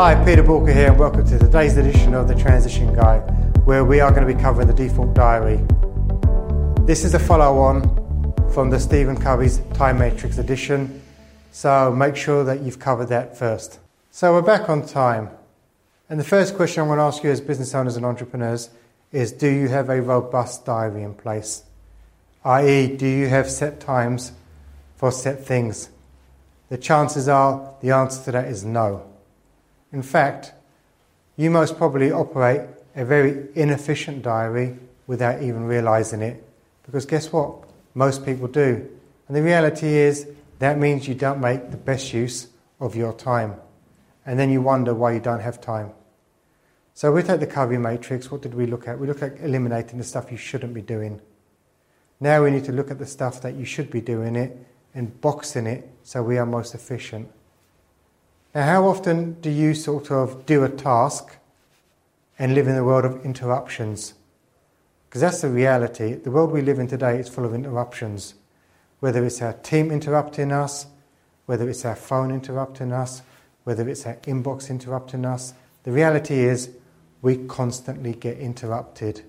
Hi, Peter Borker here, and welcome to today's edition of the Transition Guide, where we are going to be covering the default diary. This is a follow-on from the Stephen Covey's Time Matrix edition, so make sure that you've covered that first. So we're back on time, and the first question I'm going to ask you as business owners and entrepreneurs is, do you have a robust diary in place? i.e., do you have set times for set things? The chances are the answer to that is no. In fact, you most probably operate a very inefficient diary without even realizing it. Because guess what? Most people do. And the reality is that means you don't make the best use of your time. And then you wonder why you don't have time. So we take the Covey matrix. What did we look at? We looked at eliminating the stuff you shouldn't be doing. Now we need to look at the stuff that you should be doing it and boxing it so we are most efficient. Now, how often do you sort of do a task and live in the world of interruptions? Because that's the reality. The world we live in today is full of interruptions. Whether it's our team interrupting us, whether it's our phone interrupting us, whether it's our inbox interrupting us, the reality is we constantly get interrupted.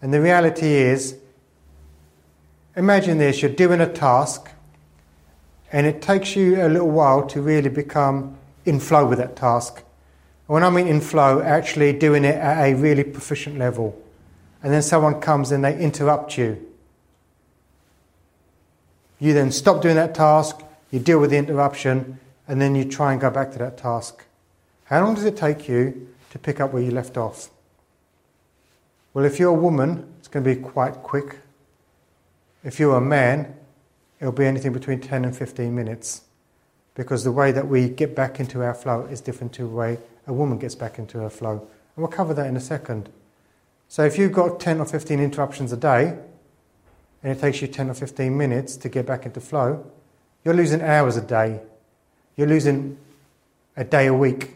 And the reality is, imagine this, you're doing a task and it takes you a little while to really become in flow with that task. When I mean in flow, actually doing it at a really proficient level. And then someone comes and they interrupt you. You then stop doing that task, you deal with the interruption, and then you try and go back to that task. How long does it take you to pick up where you left off? Well, if you're a woman, it's going to be quite quick. If you're a man, it'll be anything between 10 and 15 minutes. Because the way that we get back into our flow is different to the way a woman gets back into her flow. And we'll cover that in a second. So if you've got 10 or 15 interruptions a day, and it takes you 10 or 15 minutes to get back into flow, you're losing hours a day. You're losing a day a week.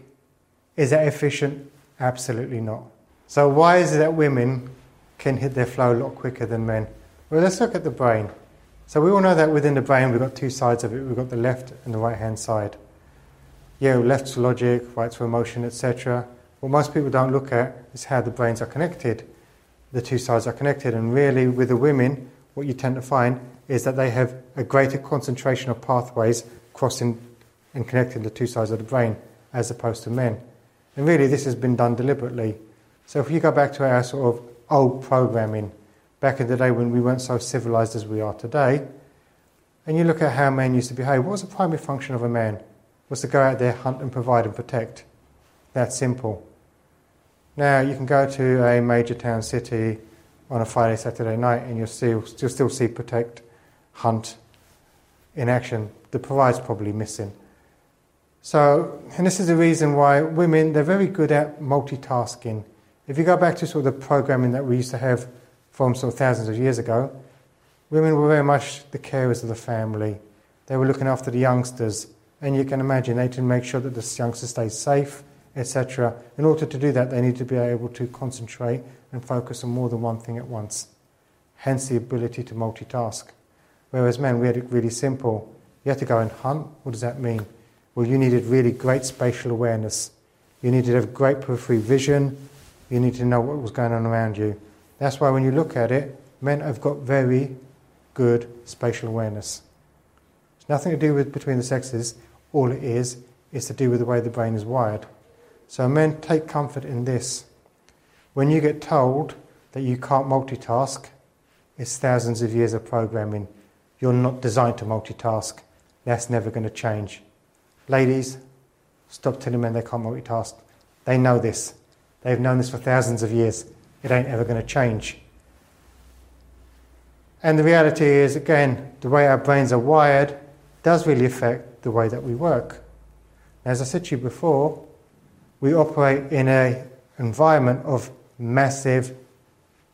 Is that efficient? Absolutely not. So why is it that women can hit their flow a lot quicker than men? Well, let's look at the brain. So we all know that within the brain we've got two sides of it. We've got the left and the right-hand side. Yeah, left's for logic, right's for emotion, etc. What most people don't look at is how the brains are connected. The two sides are connected. And really, with the women, what you tend to find is that they have a greater concentration of pathways crossing and connecting the two sides of the brain as opposed to men. And really, this has been done deliberately. So if you go back to our sort of old programming, back in the day when we weren't so civilized as we are today, and you look at how men used to behave, what was the primary function of a man? Was to go out there, hunt and provide and protect. That simple. Now, you can go to a major town city on a Friday, Saturday night, and you'll still see protect, hunt in action. The provide's probably missing. So, and this is the reason why women, they're very good at multitasking. If you go back to sort of the programming that we used to have from sort of thousands of years ago, women were very much the carers of the family. They were looking after the youngsters, and you can imagine they had to make sure that the youngsters stay safe, etc. In order to do that, they need to be able to concentrate and focus on more than one thing at once. Hence the ability to multitask. Whereas men, we had it really simple. You had to go and hunt. What does that mean? Well, you needed really great spatial awareness. You needed to have great periphery vision. You needed to know what was going on around you. That's why when you look at it, men have got very good spatial awareness. It's nothing to do with between the sexes. All it is to do with the way the brain is wired. So men, take comfort in this. When you get told that you can't multitask, it's thousands of years of programming. You're not designed to multitask. That's never going to change. Ladies, stop telling men they can't multitask. They know this. They've known this for thousands of years. It ain't ever going to change. And the reality is, again, the way our brains are wired does really affect the way that we work. As I said to you before, we operate in an environment of massive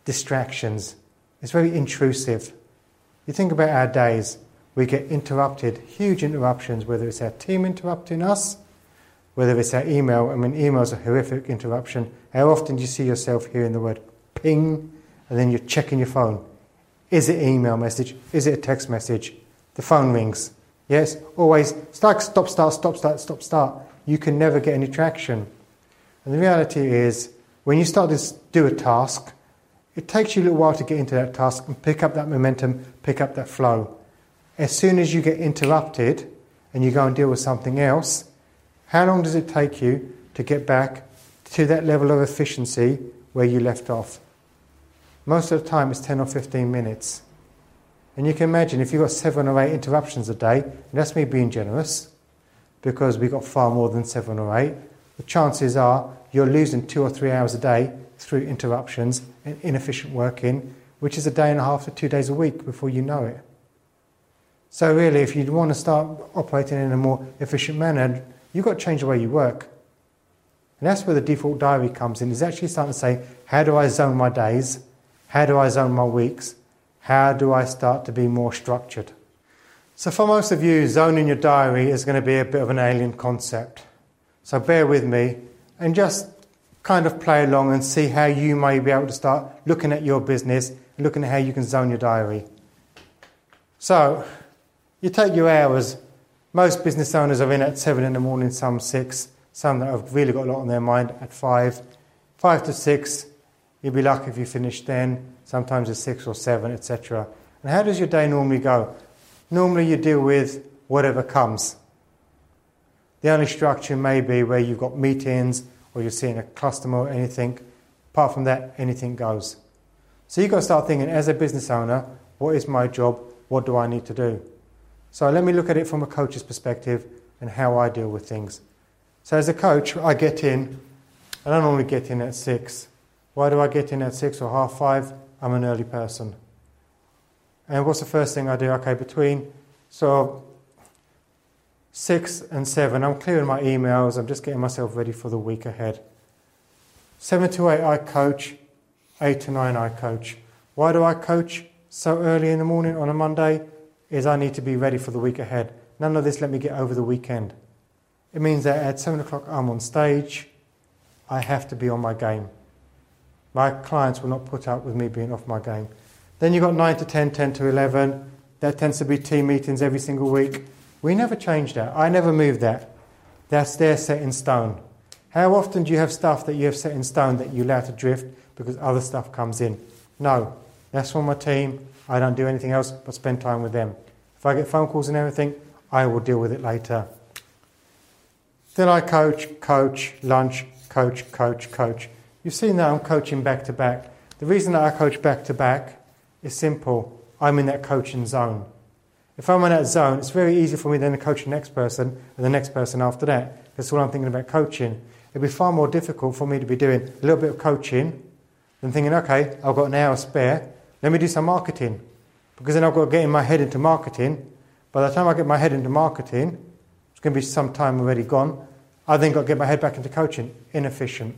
distractions. It's very intrusive. You think about our days, we get interrupted, huge interruptions, whether it's our team interrupting us, whether it's our email. I mean, email's a horrific interruption. How often do you see yourself hearing the word ping and then you're checking your phone? Is it an email message? Is it a text message? The phone rings. Yes, always start, stop, start, stop, start, stop, start. you can never get any traction. And the reality is, when you start to do a task, it takes you a little while to get into that task and pick up that momentum, pick up that flow. As soon as you get interrupted and you go and deal with something else, how long does it take you to get back to that level of efficiency where you left off? Most of the time it's 10 or 15 minutes. And you can imagine if you've got 7 or 8 interruptions a day, and that's me being generous, because we've got far more than 7 or 8, the chances are you're losing 2 or 3 hours a day through interruptions and inefficient working, which is a day and a half to 2 days a week before you know it. So really, if you want to start operating in a more efficient manner, you've got to change the way you work. And that's where the default diary comes in. It's actually starting to say, how do I zone my days? How do I zone my weeks? How do I start to be more structured? So for most of you, zoning your diary is going to be a bit of an alien concept. So bear with me and just kind of play along and see how you may be able to start looking at your business, looking at how you can zone your diary. So you take your hours. Most business owners are in at 7 in the morning, some 6, some that have really got a lot on their mind at 5. 5 to 6, you'll be lucky if you finish then, sometimes it's 6 or 7, etc. And how does your day normally go? Normally you deal with whatever comes. The only structure may be where you've got meetings or you're seeing a customer or anything. Apart from that, anything goes. So you've got to start thinking, as a business owner, what is my job? What do I need to do? So let me look at it from a coach's perspective and how I deal with things. So as a coach, I get in, and I normally get in at 6. Why do I get in at 6 or 5:30? I'm an early person. And what's the first thing I do? Okay, between so 6 and 7, I'm clearing my emails, I'm just getting myself ready for the week ahead. 7 to 8 I coach, 8 to 9 I coach. Why do I coach so early in the morning on a Monday? Is I need to be ready for the week ahead. None of this let me get over the weekend. It means that at 7 o'clock I'm on stage, I have to be on my game. My clients will not put up with me being off my game. Then you've got 9 to 10, 10 to 11. That tends to be team meetings every single week. We never change that. I never move that. That's there set in stone. How often do you have stuff that you have set in stone that you allow to drift because other stuff comes in? No. That's for my team. I don't do anything else but spend time with them. If I get phone calls and everything, I will deal with it later. Then I coach, lunch, coach. You've seen that I'm coaching back to back. The reason that I coach back to back is simple. I'm in that coaching zone. If I'm in that zone, it's very easy for me then to coach the next person and the next person after that. That's all I'm thinking about coaching. It'd be far more difficult for me to be doing a little bit of coaching than thinking, okay, I've got an hour spare. Let me do some marketing, because then I've got to get in my head into marketing. By the time I get my head into marketing, it's going to be some time already gone. I then got to get my head back into coaching. Inefficient.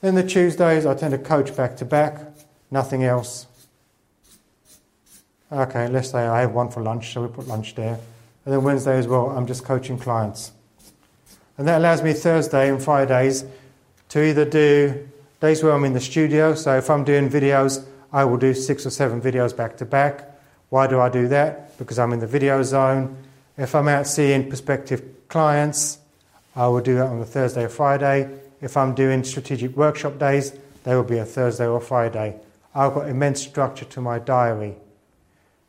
Then the Tuesdays, I tend to coach back to back, nothing else. Okay, let's say I have one for lunch, so we put lunch there. And then Wednesday as well, I'm just coaching clients. And that allows me Thursday and Fridays to either do days where I'm in the studio, so if I'm doing videos, I will do 6 or 7 videos back to back. Why do I do that? Because I'm in the video zone. If I'm out seeing prospective clients, I will do that on a Thursday or Friday. If I'm doing strategic workshop days, they will be a Thursday or Friday. I've got immense structure to my diary.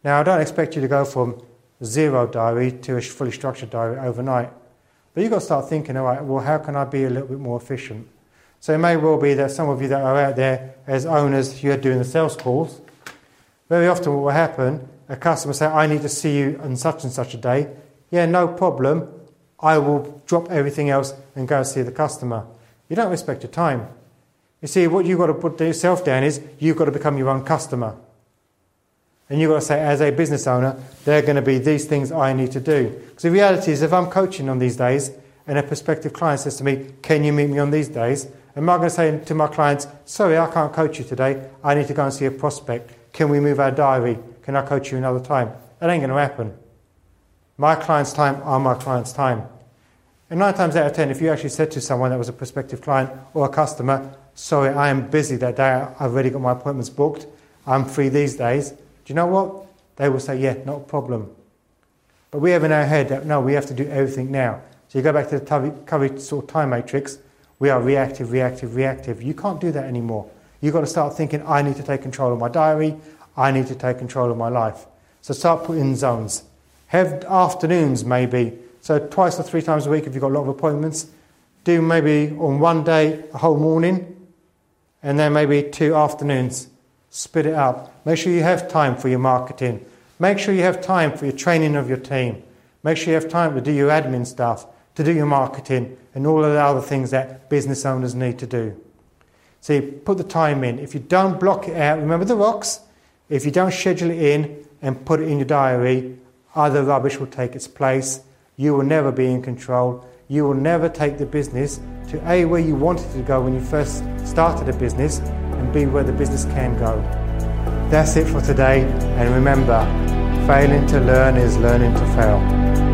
Now, I don't expect you to go from zero diary to a fully structured diary overnight. But you've got to start thinking, all right, well, how can I be a little bit more efficient? So it may well be that some of you that are out there as owners, you're doing the sales calls. Very often what will happen, a customer will say, I need to see you on such and such a day. Yeah, no problem. I will drop everything else and go and see the customer. You don't respect your time. You see, what you've got to put yourself down is you've got to become your own customer. And you've got to say, as a business owner, they're going to be these things I need to do. Because the reality is, if I'm coaching on these days and a prospective client says to me, can you meet me on these days? Am I going to say to my clients, sorry, I can't coach you today. I need to go and see a prospect. Can we move our diary? Can I coach you another time? That ain't going to happen. My client's time are my client's time. And 9 times out of 10, if you actually said to someone that was a prospective client or a customer, sorry, I am busy that day. I've already got my appointments booked. I'm free these days. Do you know what? They will say, yeah, not a problem. But we have in our head that, no, we have to do everything now. So you go back to the Covey sort of time matrix. We are reactive, reactive, reactive. You can't do that anymore. You've got to start thinking, I need to take control of my diary. I need to take control of my life. So start putting zones. Have afternoons maybe. So twice or three times a week if you've got a lot of appointments. Do maybe on one day a whole morning and then maybe two afternoons. Split it up. Make sure you have time for your marketing. Make sure you have time for your training of your team. Make sure you have time to do your admin stuff, to do your marketing and all of the other things that business owners need to do. So you put the time in. If you don't block it out, remember the rocks? If you don't schedule it in and put it in your diary, other rubbish will take its place. You will never be in control. You will never take the business to A, where you wanted it to go when you first started a business, and B, where the business can go. That's it for today. And remember, failing to learn is learning to fail.